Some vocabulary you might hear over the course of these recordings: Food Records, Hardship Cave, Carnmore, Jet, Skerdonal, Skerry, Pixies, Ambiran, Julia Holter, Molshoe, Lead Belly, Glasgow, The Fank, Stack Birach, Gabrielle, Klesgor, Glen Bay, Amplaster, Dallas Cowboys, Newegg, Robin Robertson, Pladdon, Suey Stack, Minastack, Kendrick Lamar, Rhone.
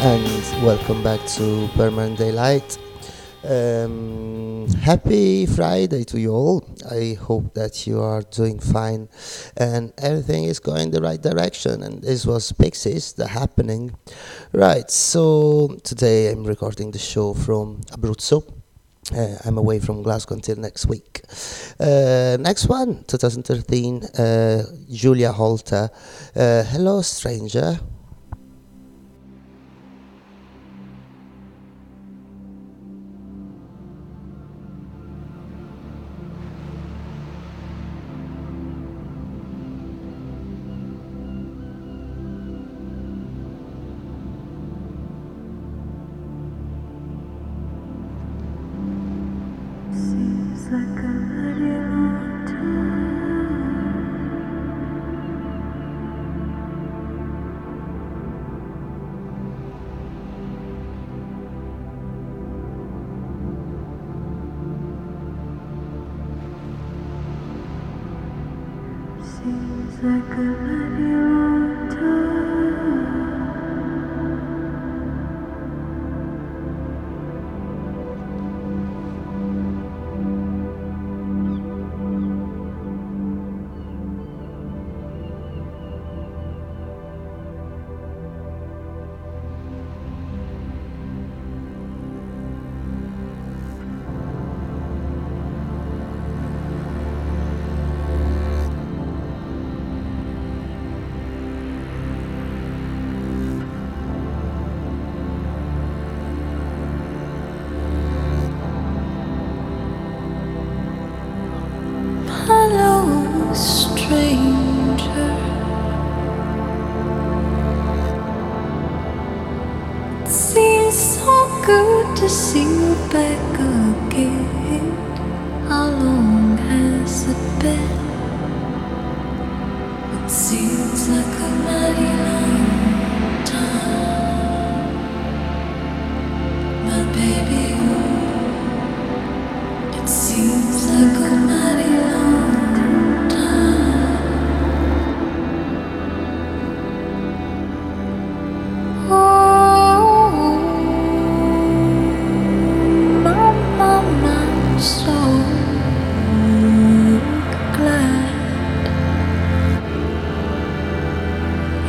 and welcome back to Permanent Daylight. Happy Friday to you all. I hope that you are doing fine and everything is going the right direction. And this was Pixies, The Happening. Right, so today I'm recording the show from Abruzzo. I'm away from Glasgow until next week. Next one, 2013, Julia Holter. Hello, stranger.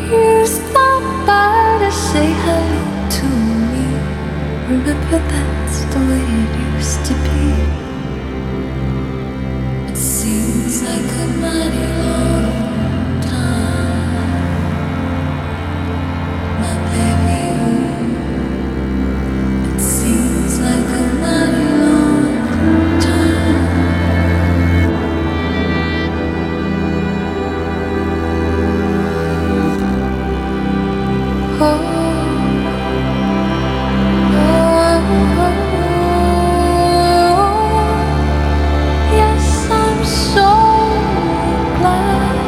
Yes, I'm so glad.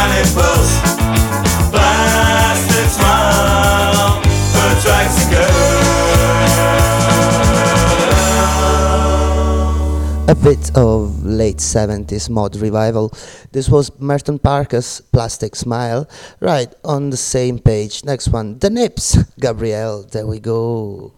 cannonballs, blasted smile for tracks to go. A bit of late 70s mod revival. This was Merton Parkas' Plastic Smile. Right, on the same page. Next one, The Nips, Gabrielle. There we go.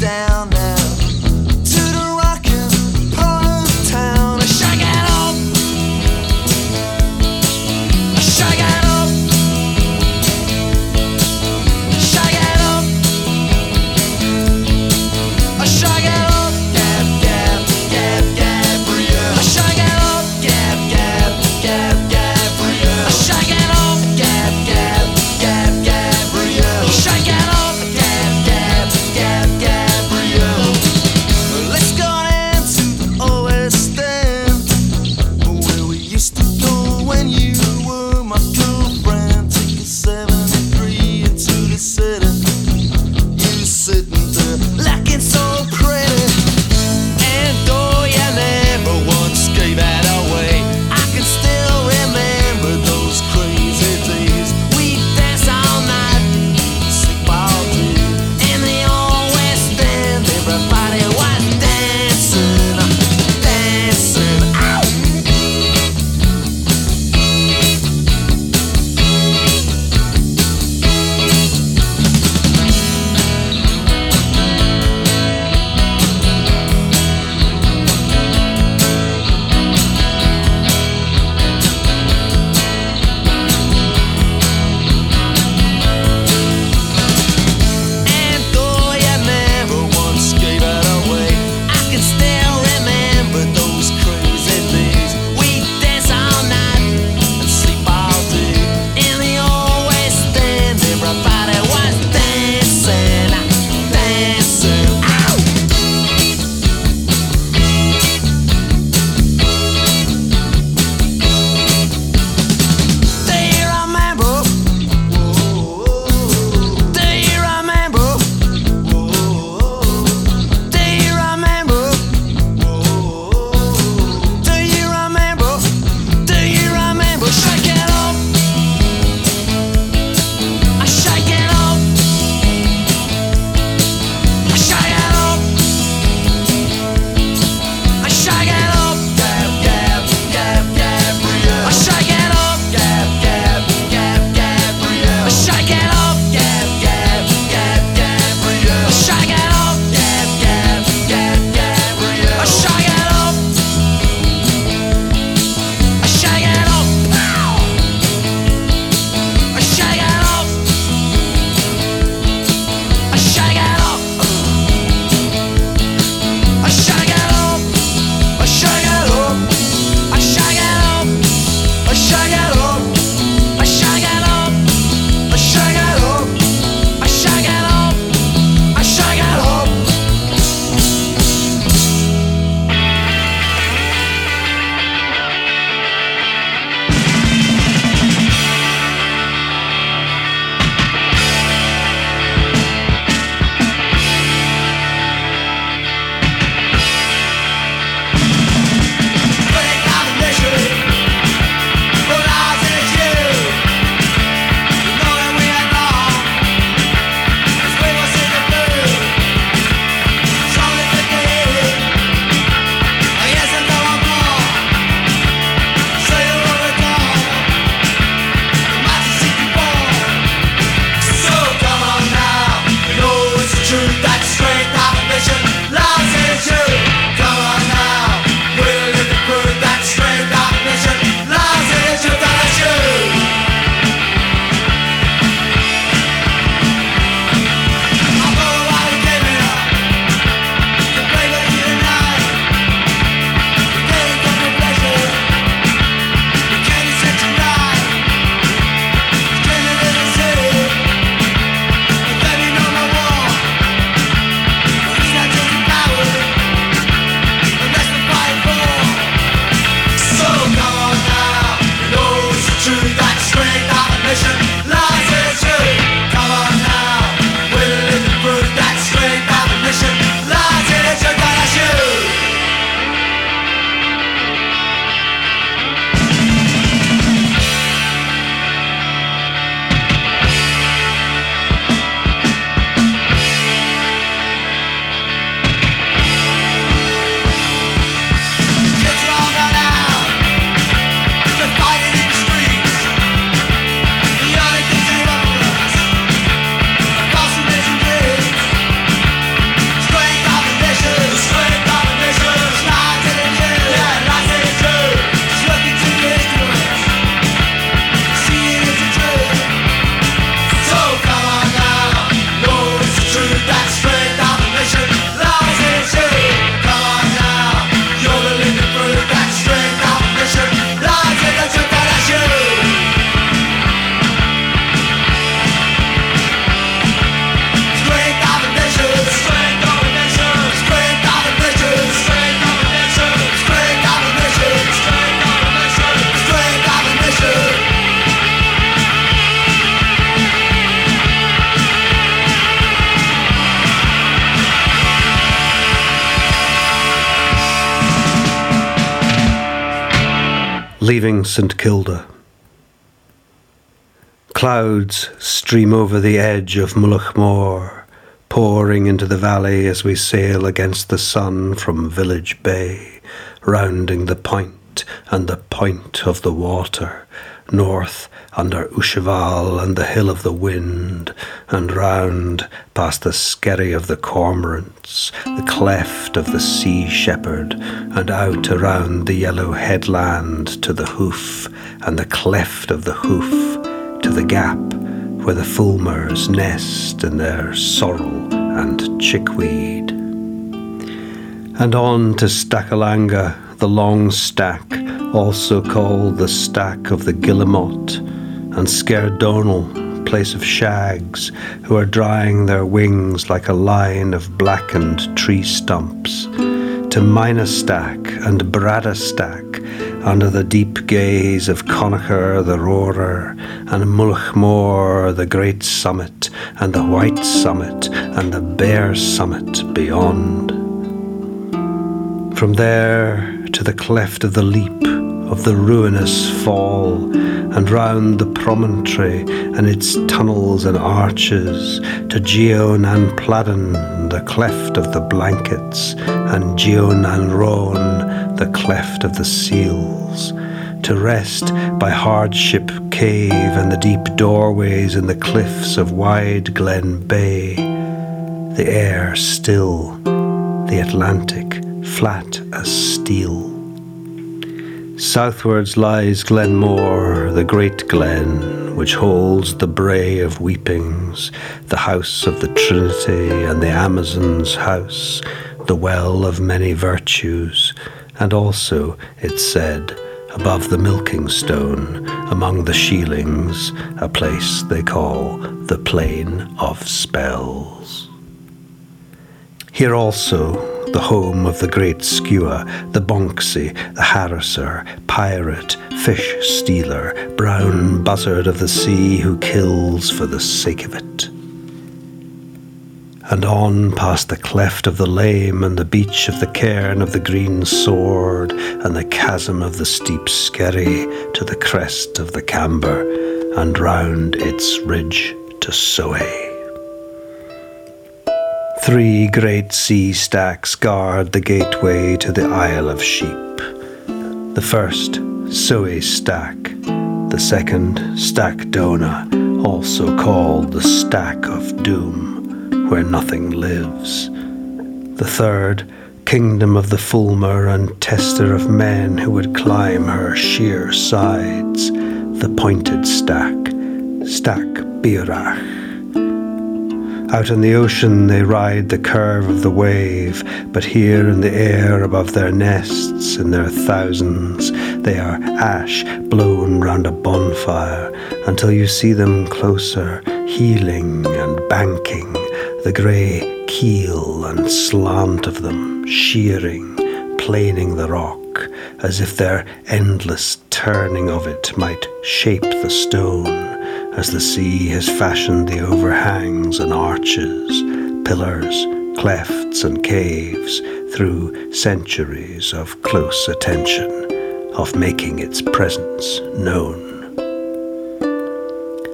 Down now to the rockin' part of town. leaving St Kilda. Clouds stream over the edge of Mullach Mòr, pouring into the valley as we sail against the sun from Village Bay, rounding the point and the point of the water, north under Ushaval and the hill of the wind, and round past the Skerry of the cormorants, the cleft of the sea shepherd, and out around the yellow headland to the hoof, and the cleft of the hoof to the gap where the fulmars nest in their sorrel and chickweed. And on to Stackalanga, the long stack, also called the stack of the Guillemot, and Skerdonal, place of shags, who are drying their wings like a line of blackened tree stumps, to Minastack and Bradda Stack, under the deep gaze of Conacher the roarer, and Mullach Mòr, the great summit, and the white summit, and the bare summit beyond. From there to the cleft of the leap, of the ruinous fall, and round the promontory and its tunnels and arches, to Geon and Pladdon, the cleft of the blankets, and Geon and Rhone, the cleft of the seals, to rest by Hardship Cave and the deep doorways in the cliffs of wide Glen Bay, the air still, the Atlantic flat as steel. Southwards lies Glenmore, the great glen, which holds the Bray of Weepings, the house of the Trinity and the Amazon's house, the well of many virtues, and also, it said, above the milking stone, among the sheelings, a place they call the Plain of Spells. Here also, the home of the great skewer, the bonxie, the harasser, pirate, fish stealer, brown buzzard of the sea who kills for the sake of it. And on past the cleft of the lame and the beach of the cairn of the green sword and the chasm of the steep Skerry to the crest of the camber and round its ridge to Soe. 3 great sea stacks guard the gateway to the Isle of Sheep. The first, Suey Stack. The second, Stack Dona, also called the Stack of Doom, where nothing lives. The third, Kingdom of the Fulmer and Tester of Men who would climb her sheer sides, the Pointed Stack, Stack Birach. Out in the ocean they ride the curve of the wave, but here in the air above their nests in their thousands, they are ash blown round a bonfire, until you see them closer, heeling and banking, the grey keel and slant of them, shearing, planing the rock, as if their endless turning of it might shape the stone, as the sea has fashioned the overhangs and arches, pillars, clefts and caves through centuries of close attention, of making its presence known.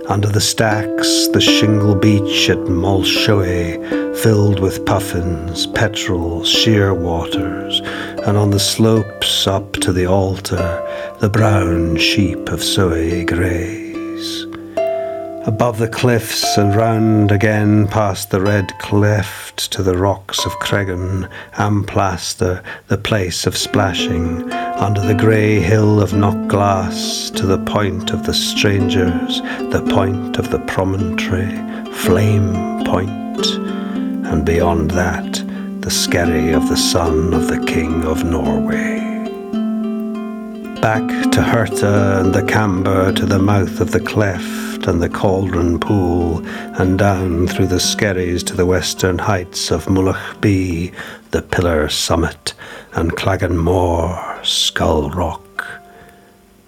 Under the stacks, the shingle beach at Molshoe, filled with puffins, petrels, shearwaters, and on the slopes up to the altar, the brown sheep of Soe Greys. Above the cliffs and round again past the red cleft to the rocks of Cregan, Amplaster, the place of splashing, under the grey hill of Knockglass to the point of the strangers, the point of the promontory, Flame Point, and beyond that the Skerry of the son of the King of Norway. Back to Herta and the camber to the mouth of the cleft and the cauldron pool and down through the Skerries to the western heights of Mullachby, the pillar summit, and Claganmore, Skull Rock.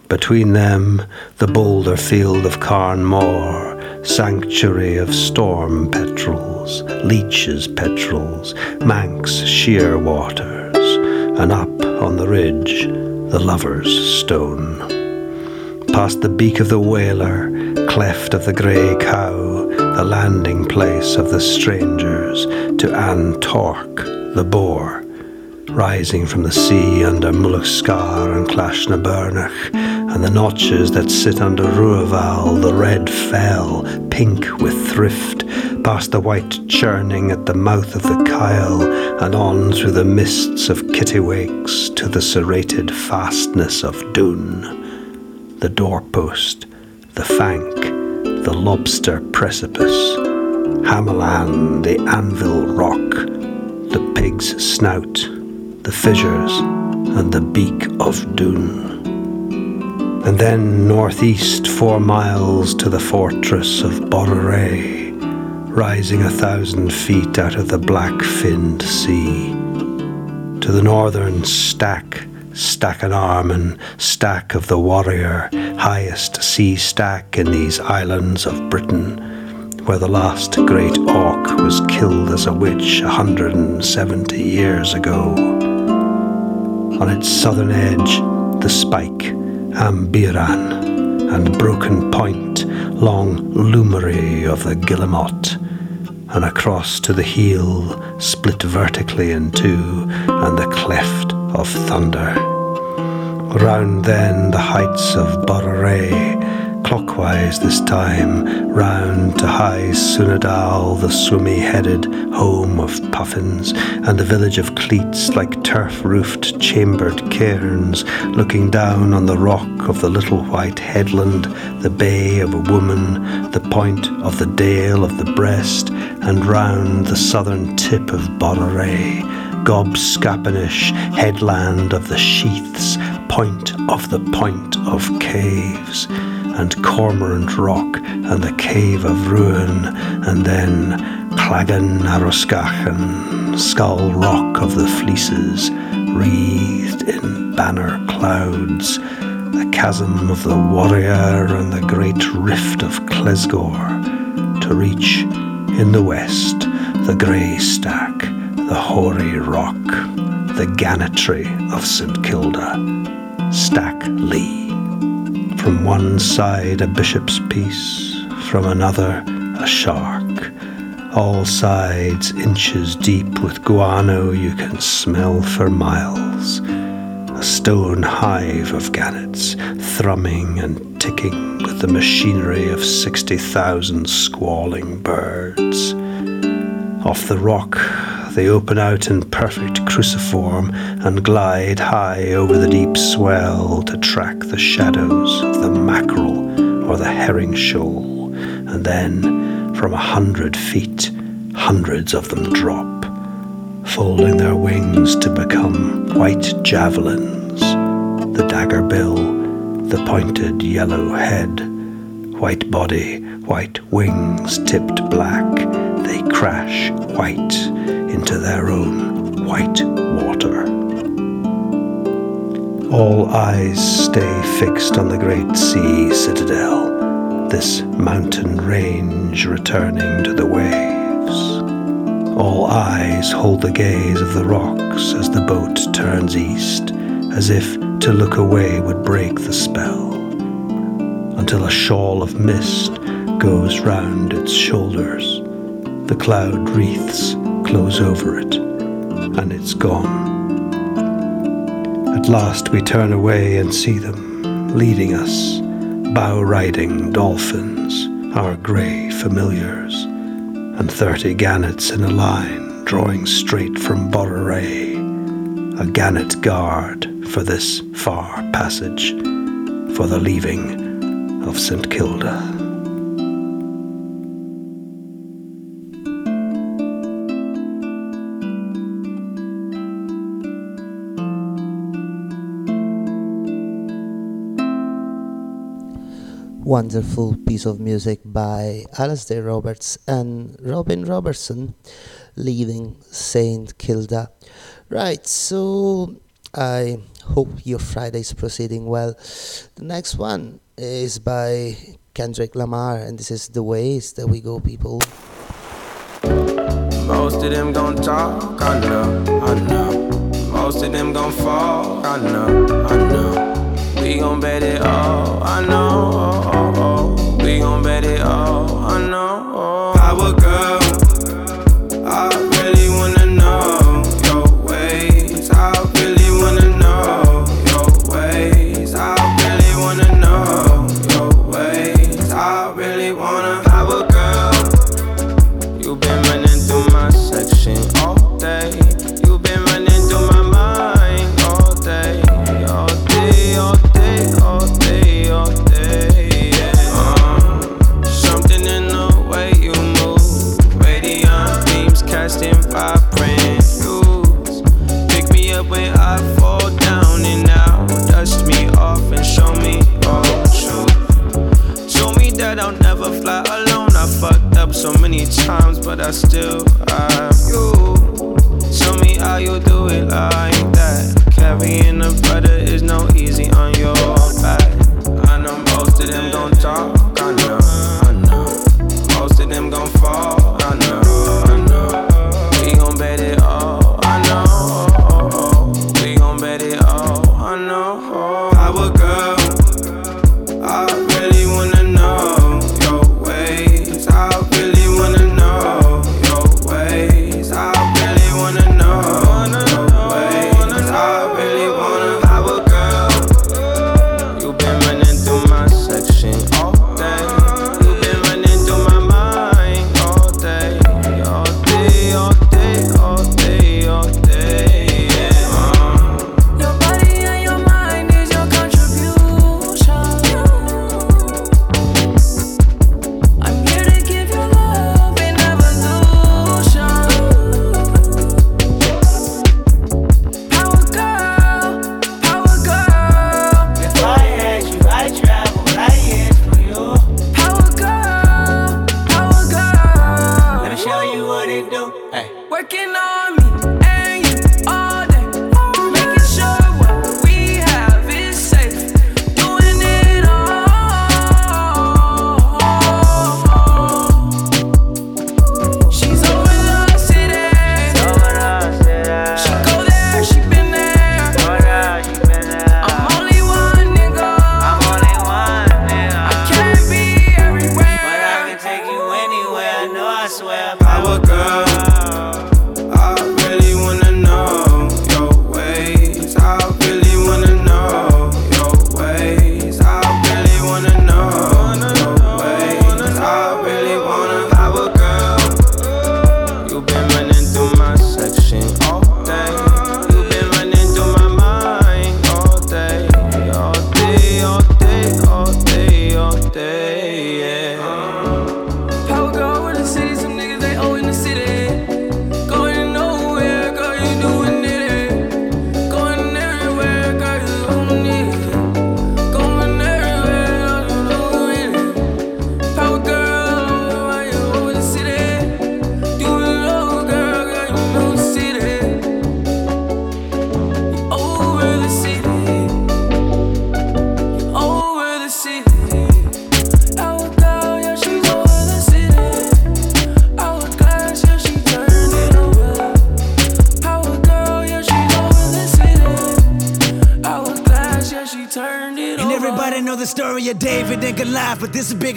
Between them the boulder field of Carnmore, sanctuary of storm petrels, leeches petrels, manx shearwaters, and up on the ridge the Lover's Stone. past the beak of the whaler, cleft of the grey cow, the landing place of the strangers, to Antorc, the boar, rising from the sea under Mullach Scar and Clashnabernach, and the notches that sit under Ruaval, the red fell, pink with thrift, past the white churning at the mouth of the Kyle, and on through the mists of Kittiwakes to the serrated fastness of Doon, the doorpost, the fank, the lobster precipice, Hamelan, the anvil rock, the pig's snout, the fissures, and the beak of Doon. And then northeast 4 miles to the fortress of Boreray, rising 1,000 feet out of the black-finned sea. To the northern stack, Stackalanga, stack of the warrior, highest sea stack in these islands of Britain, where the last great auk was killed as a witch 170 years ago. On its southern edge, the spike, Ambiran, and broken point, long loomery of the Guillemot, and across to the heel, split vertically in two, and the cleft of thunder. Round then the heights of Boreray, clockwise this time, round to high Sunadal, the swimmy-headed home of puffins, and the village of cleats like turf-roofed chambered cairns, looking down on the rock of the little white headland, the bay of a woman, the point of the dale of the breast, and round the southern tip of Boreray, Gobscapinish, headland of the sheaths, point of caves, and Cormorant Rock, and the cave of ruin, and then Clagan Aroscachan, Skull Rock of the Fleeces, wreathed in banner clouds, the chasm of the warrior and the great rift of Klesgor, to reach, in the west, the grey stack, the hoary rock, the gannetry of St Kilda, Stack Lee. From one side a bishop's piece, from another a shark, all sides inches deep with guano you can smell for miles, a stone hive of gannets, thrumming and ticking with the machinery of 60,000 squalling birds. Off the rock they open out in perfect cruciform and glide high over the deep swell to track the shadows of the mackerel or the herring shoal, and then from 100 feet hundreds of them drop, folding their wings to become white javelins, the dagger bill, the pointed yellow head, white body, white wings tipped black, they crash white into their own white water. All eyes stay fixed on the great sea citadel, this mountain range returning to the waves. All eyes hold the gaze of the rocks as the boat turns east, as if to look away would break the spell, until a shawl of mist goes round its shoulders, the cloud wreaths close over it, and it's gone. At last we turn away and see them, leading us, bow-riding dolphins, our grey familiars, and 30 gannets in a line, drawing straight from Boreray, a gannet guard for this far passage, for the leaving of St Kilda. Wonderful piece of music by Alasdair Roberts and Robin Robertson, leaving St Kilda. Right, so I hope your Friday is proceeding well. The next one is by Kendrick Lamar, and this is The Ways That We Go, people. Most of them gon' talk, I know, I know. Most of them gon' fall, I know, I know. We gon' bet it all, I know. We gon' bet it all, I know. Power girl, I really wanna know your ways. I really wanna know your ways. I really wanna know your ways. I really wanna. Power girl, you been running through my section all day. You been running through my mind all day, all day, all day, all day, all day. And vibrant rules. Pick me up when I fall down and now dust me off and show me all truth. Show me that I'll never fly alone. I fucked up so many times, but I still am you. Show me how you do it like that. Carrying a brother is no easy on your back. I know most of them gon' talk, I know. Most of them gon' fall, I know.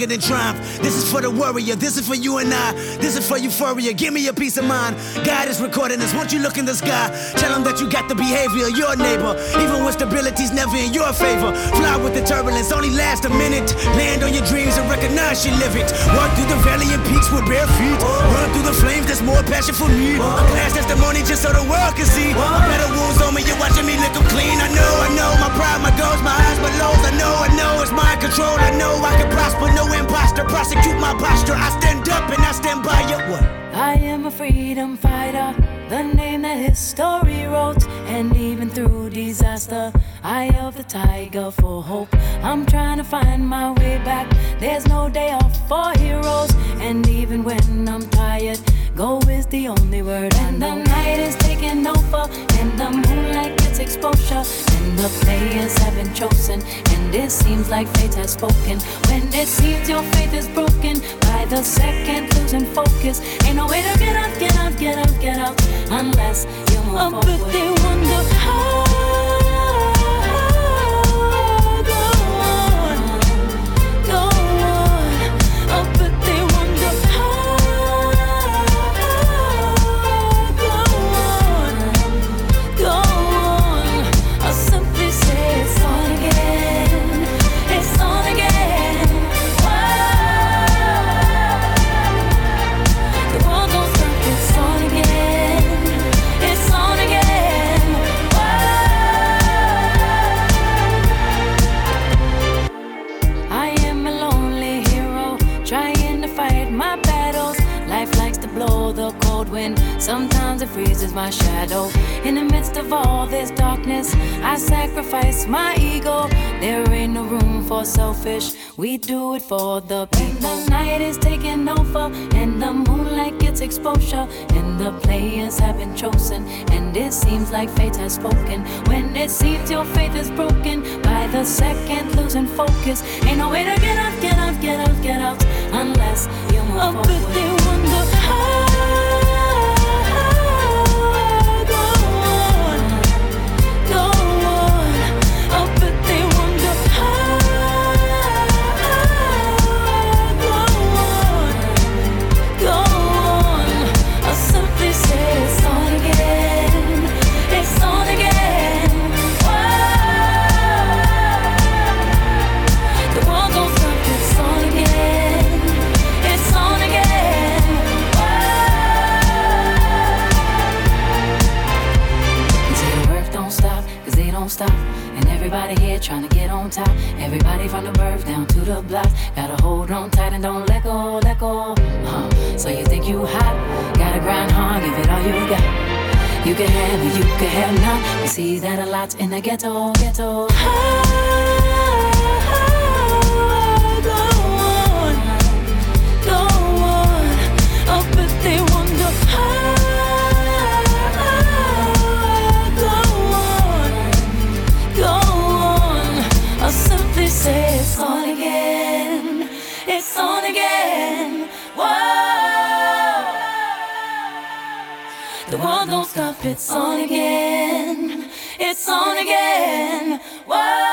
And triumph. This is for the warrior, this is for you and I, this is for euphoria, give me your peace of mind. God is recording this, won't you look in the sky? Tell him that you got the behavior of your neighbor, even when stability's never in your favor. Fly with the turbulence, only last a minute. Land on your dreams and recognize you live it. Walk through the valley and peaks with bare feet. Run through the flames, there's more passion for me. A glass testimony just so the world can see. Better wounds on me, you're watching me lick them clean. I know, my pride, my goals, my highs, my lows. I know, it's mind control. I know I can prosper, no imposter. Prosecute my posture, I stand up and I stand by you. What? I am a freedom fighter, the name that history wrote. And even through disaster, I have the tiger for hope. I'm trying to find my way back, there's no day off for heroes. And even when I'm tired, go is the only word. And the night is taking over, and the moonlight gets exposure. And the players have been chosen, and it seems like fate has spoken. When it seems your faith is broken, by the second losing focus. Ain't no way to get out, unless you move forward. But they wonder how blow the cold wind. Sometimes it freezes my shadow. In the midst of all this darkness, I sacrifice my ego. There ain't no room for selfish. We do it for the people. The night is taking over, and the moonlight gets exposure, and the players have been chosen, and it seems like fate has spoken. When it seems your faith is broken, by the second losing focus, ain't no way to get up, get up, get up, get up, unless you move up forward. But they wonder how. Go on, go on. Up, but they wonder how. Go on, go on. I simply say it's on again. It's on again. Stop. And everybody here trying to get on top. Everybody from the birth down to the block. Gotta hold on tight and don't let go, let go. So you think you hot? Gotta grind hard, give it all you got. You can have it, you can have none. We see that a lot in the ghetto, ghetto. Oh, go on, go on. Oh, but they wonder how. Say it's on again, it's on again. Whoa, the world don't stop, it's on again, it's on again. Whoa.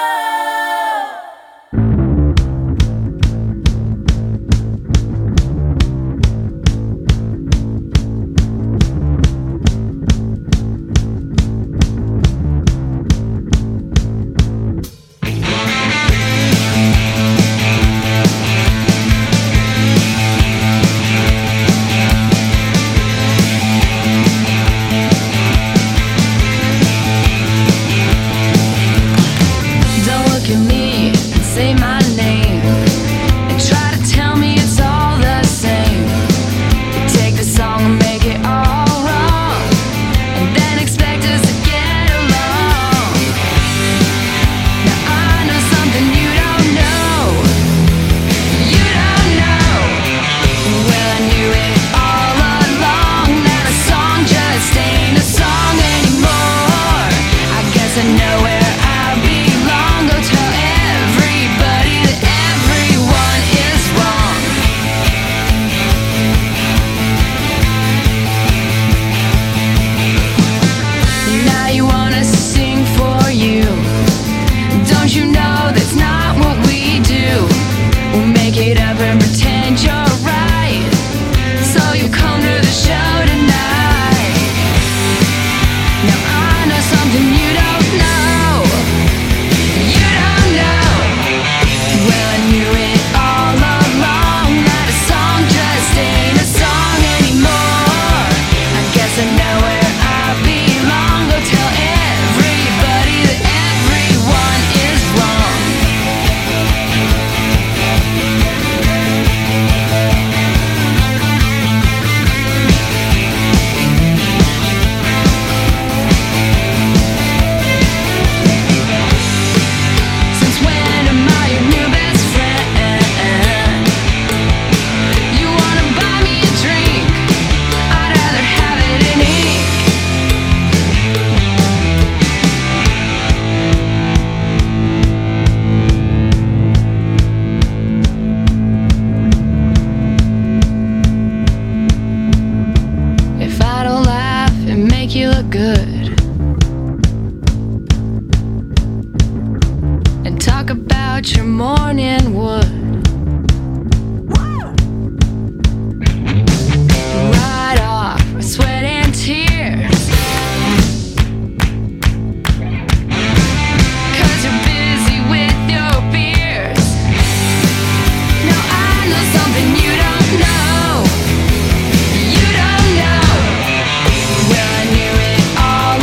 All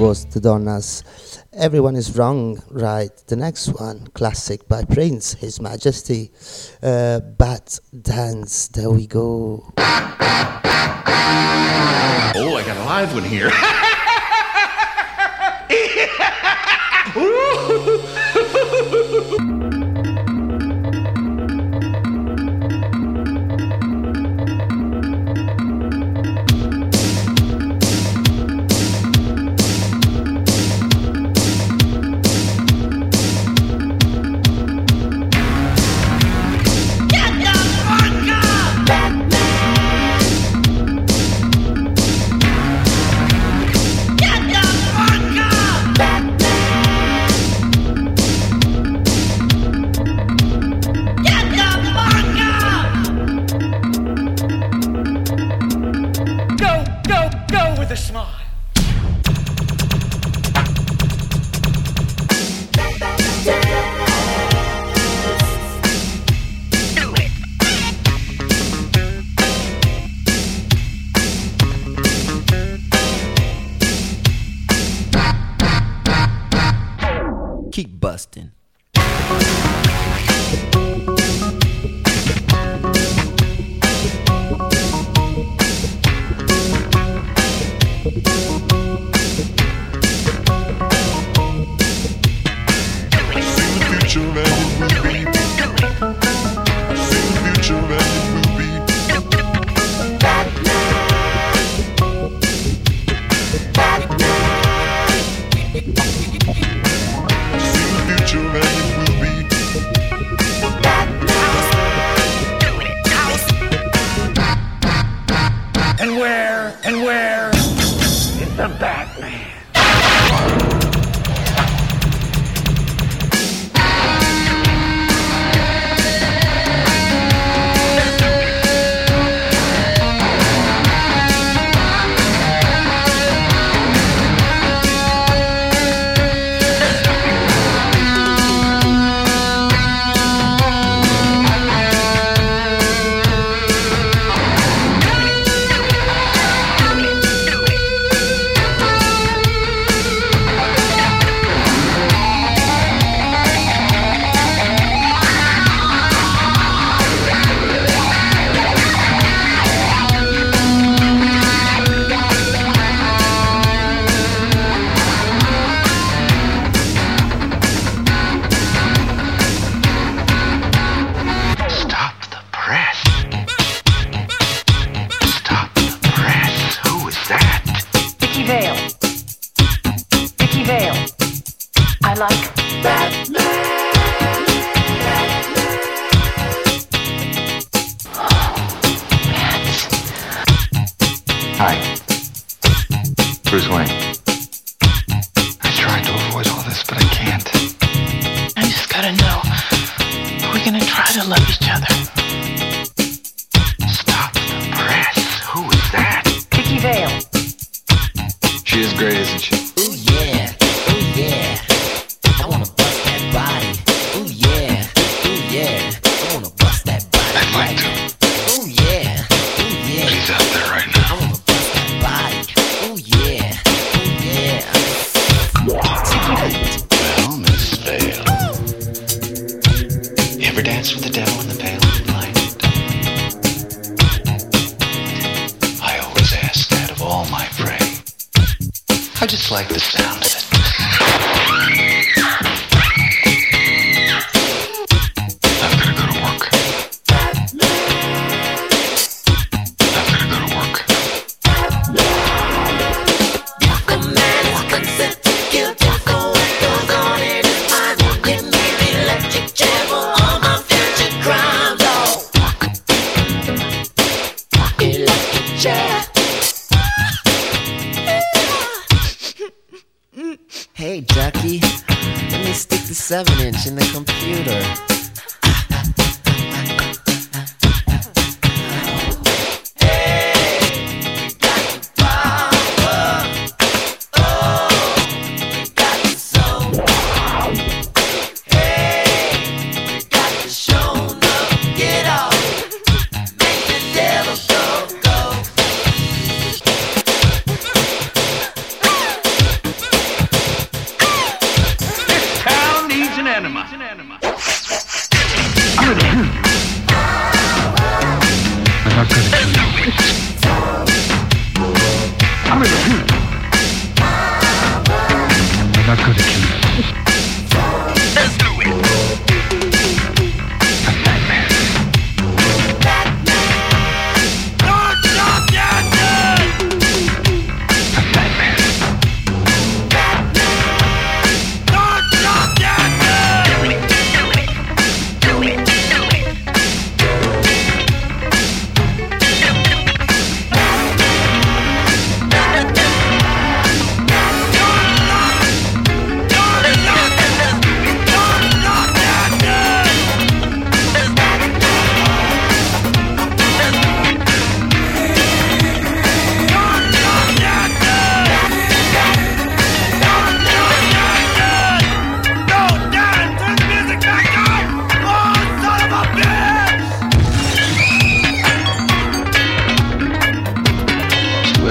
was the Donna's Everyone is Wrong, Right? The next one, classic by Prince, His Majesty, Bat Dance. There we go. Oh, I got a live one here.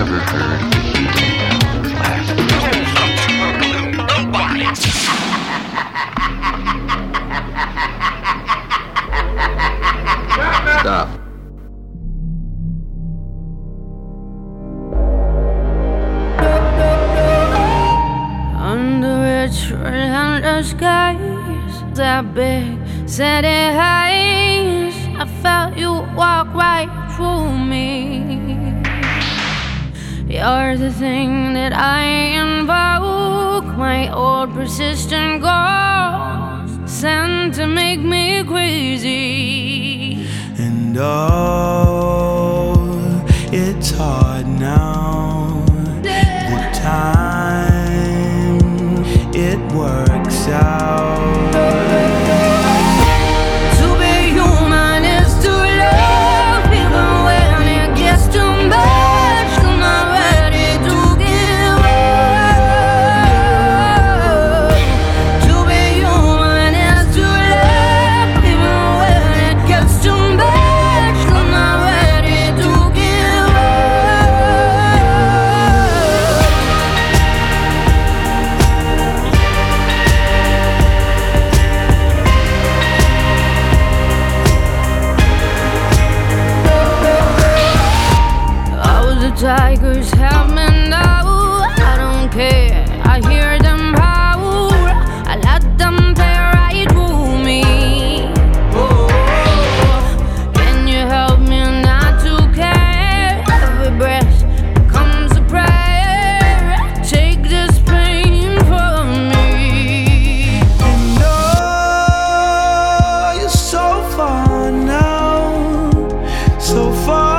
never heard the heathen laugh. Nobody. Stop. Under its relentless skies, that big city highs, I felt you walk right through me. You're the thing that I invoke, my old persistent ghost sent to make me crazy. And oh, it's hard now. Yeah. The time it works out. Tigers have me now, I don't care, I hear them howl, I let them tear right through me. Can you help me not to care? Every breath becomes a prayer, take this pain from me. And oh, you're so far now, so far.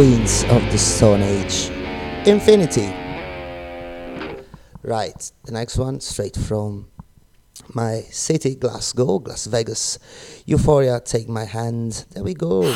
queens of the Stone Age, Infinity. Right, the next one, straight from my city, Glasgow, Las Vegas. Euphoria, Take My Hand. There we go.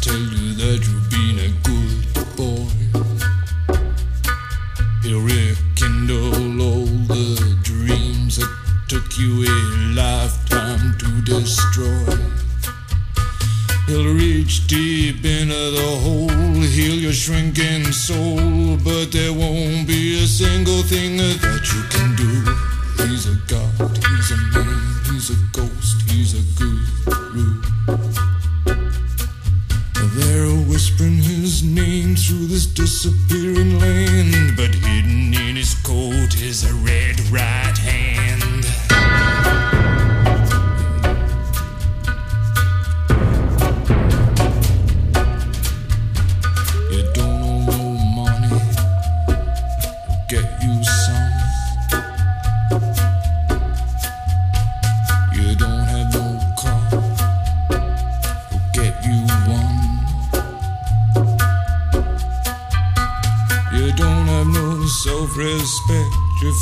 Tell you that you've been a good boy, took you a lifetime to destroy. He'll reach deep into the hole, heal your shrinking soul, but there won't be a single thing that you can do. He's a god, he's a man, he's a ghost, he's a guru. They're whispering his name through this disappearing land, but hidden in his coat is a red right hand. Respect, you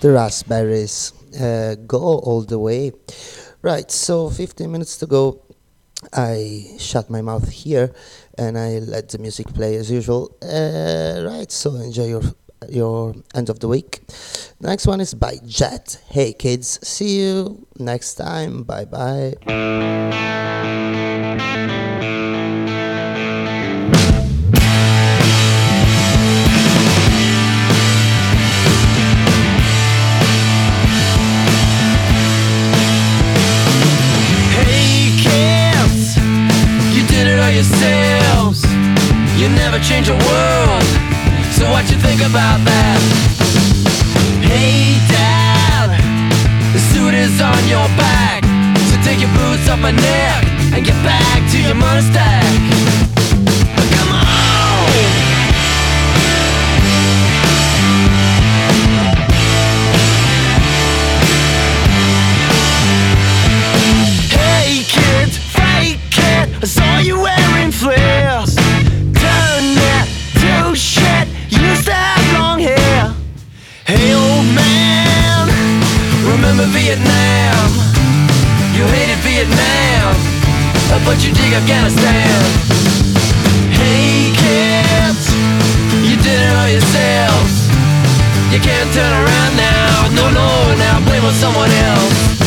the raspberries go all the way. Right, so 15 minutes to go. I shut my mouth here and I let the music play as usual. Right, so enjoy your end of the week. The next one is by Jet. Hey kids, see you next time. Bye bye. Yourselves, you never change the world, so what you think about that? Hey Dad, the suit is on your back, so take your boots off my neck and get back to your Mustack. Come on! Hey kid, fake it, I saw you at flares. Don't that do shit, used to have long hair. Hey old man, remember Vietnam? You hated Vietnam, but you dig Afghanistan. Hey kids, you did it all yourselves. You can't turn around now, no, no, now blame on someone else.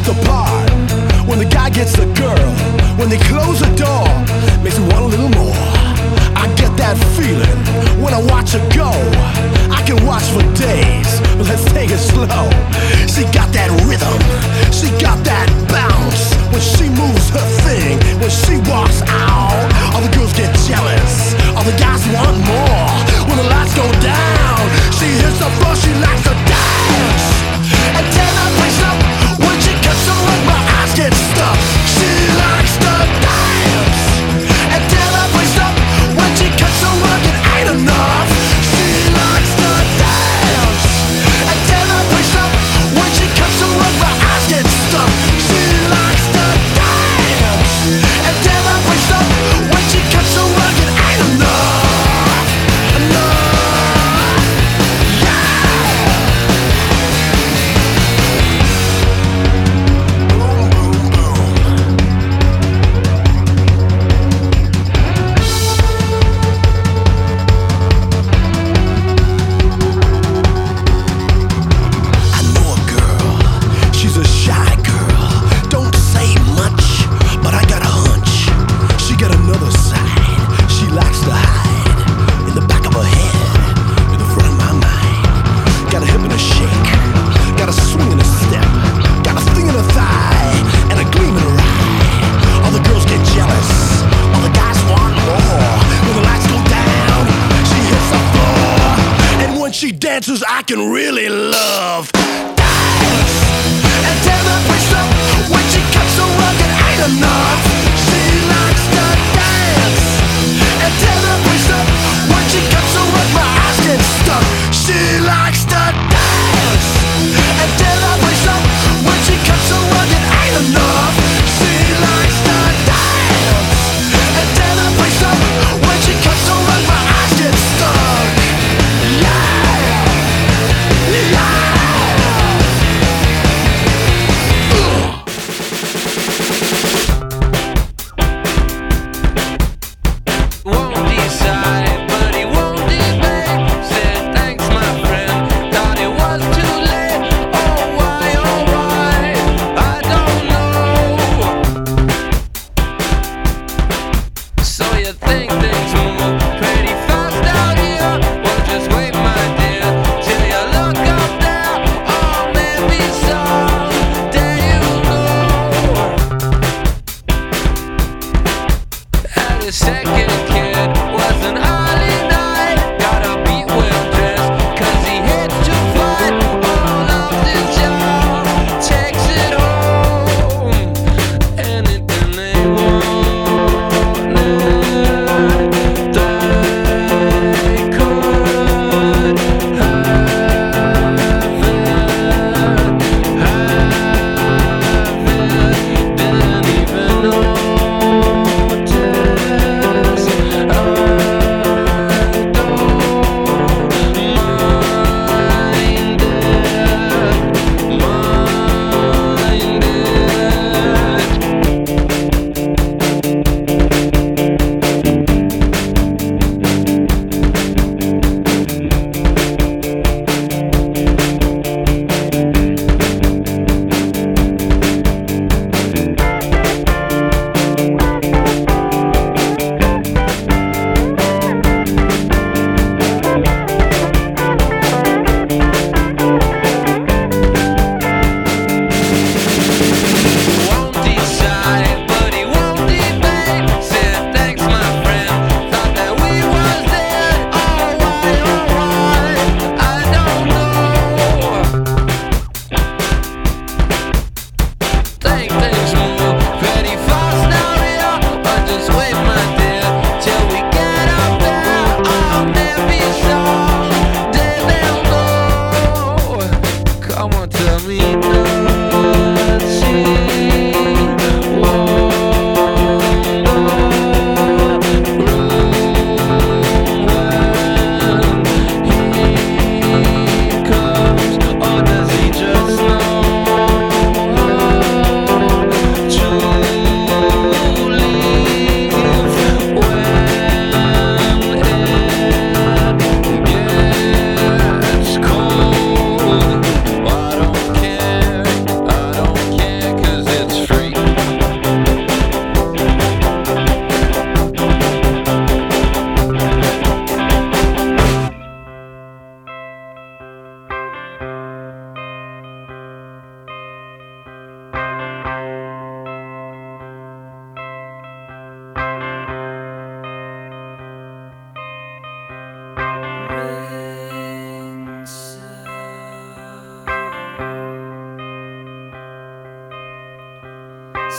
Come on! dances I can really love. Dance and tear the bridge up when she cuts so rugged, ain't enough. She likes to dance and tear the bridge up when she cuts so rugged, my eyes get stuck. She likes to dance and tear the bridge up when she cuts so rugged, ain't enough. She likes to dance and tear the bridge up when she cuts so rugged, my eyes get stuck.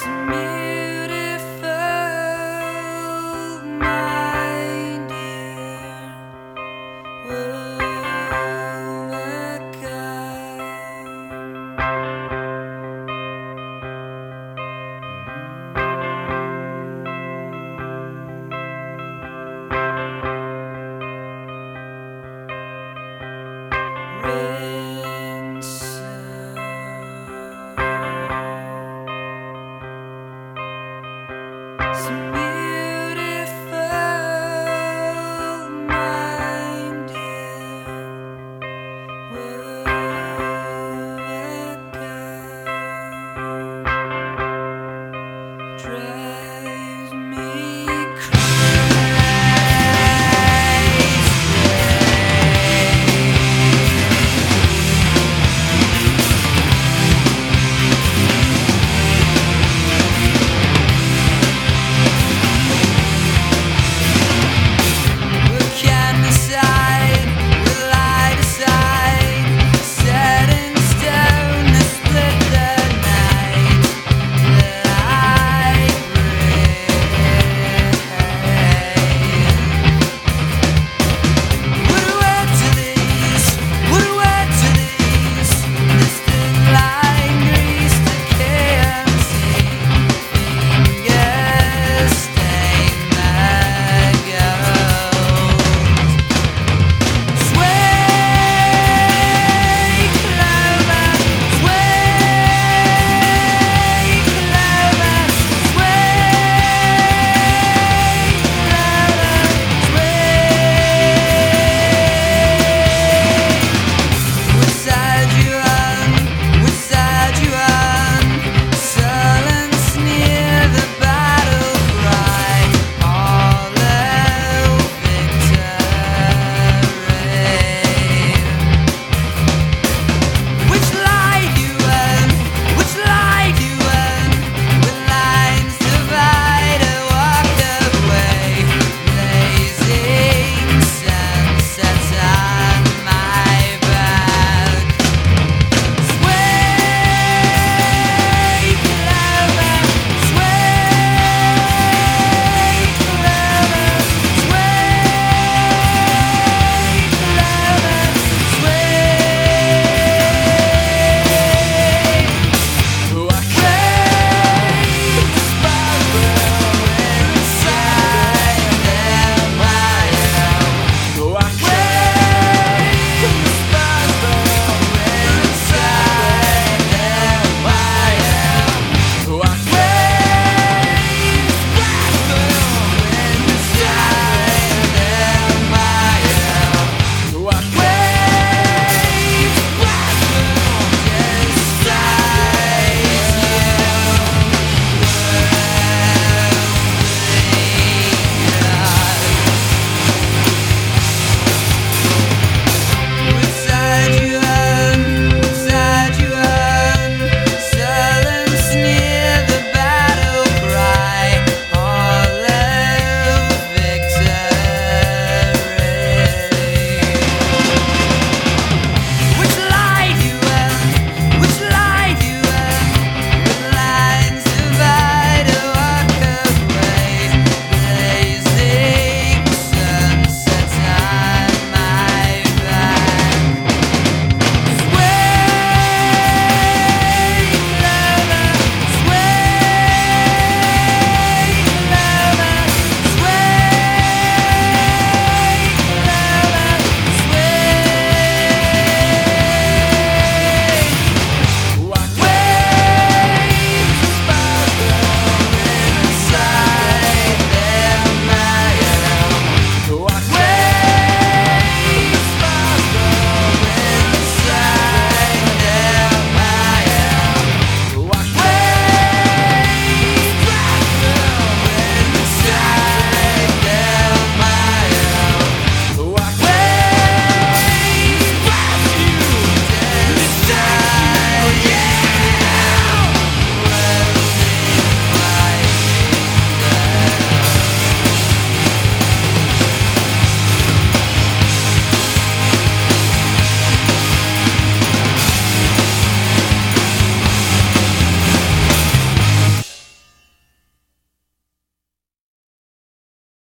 To me.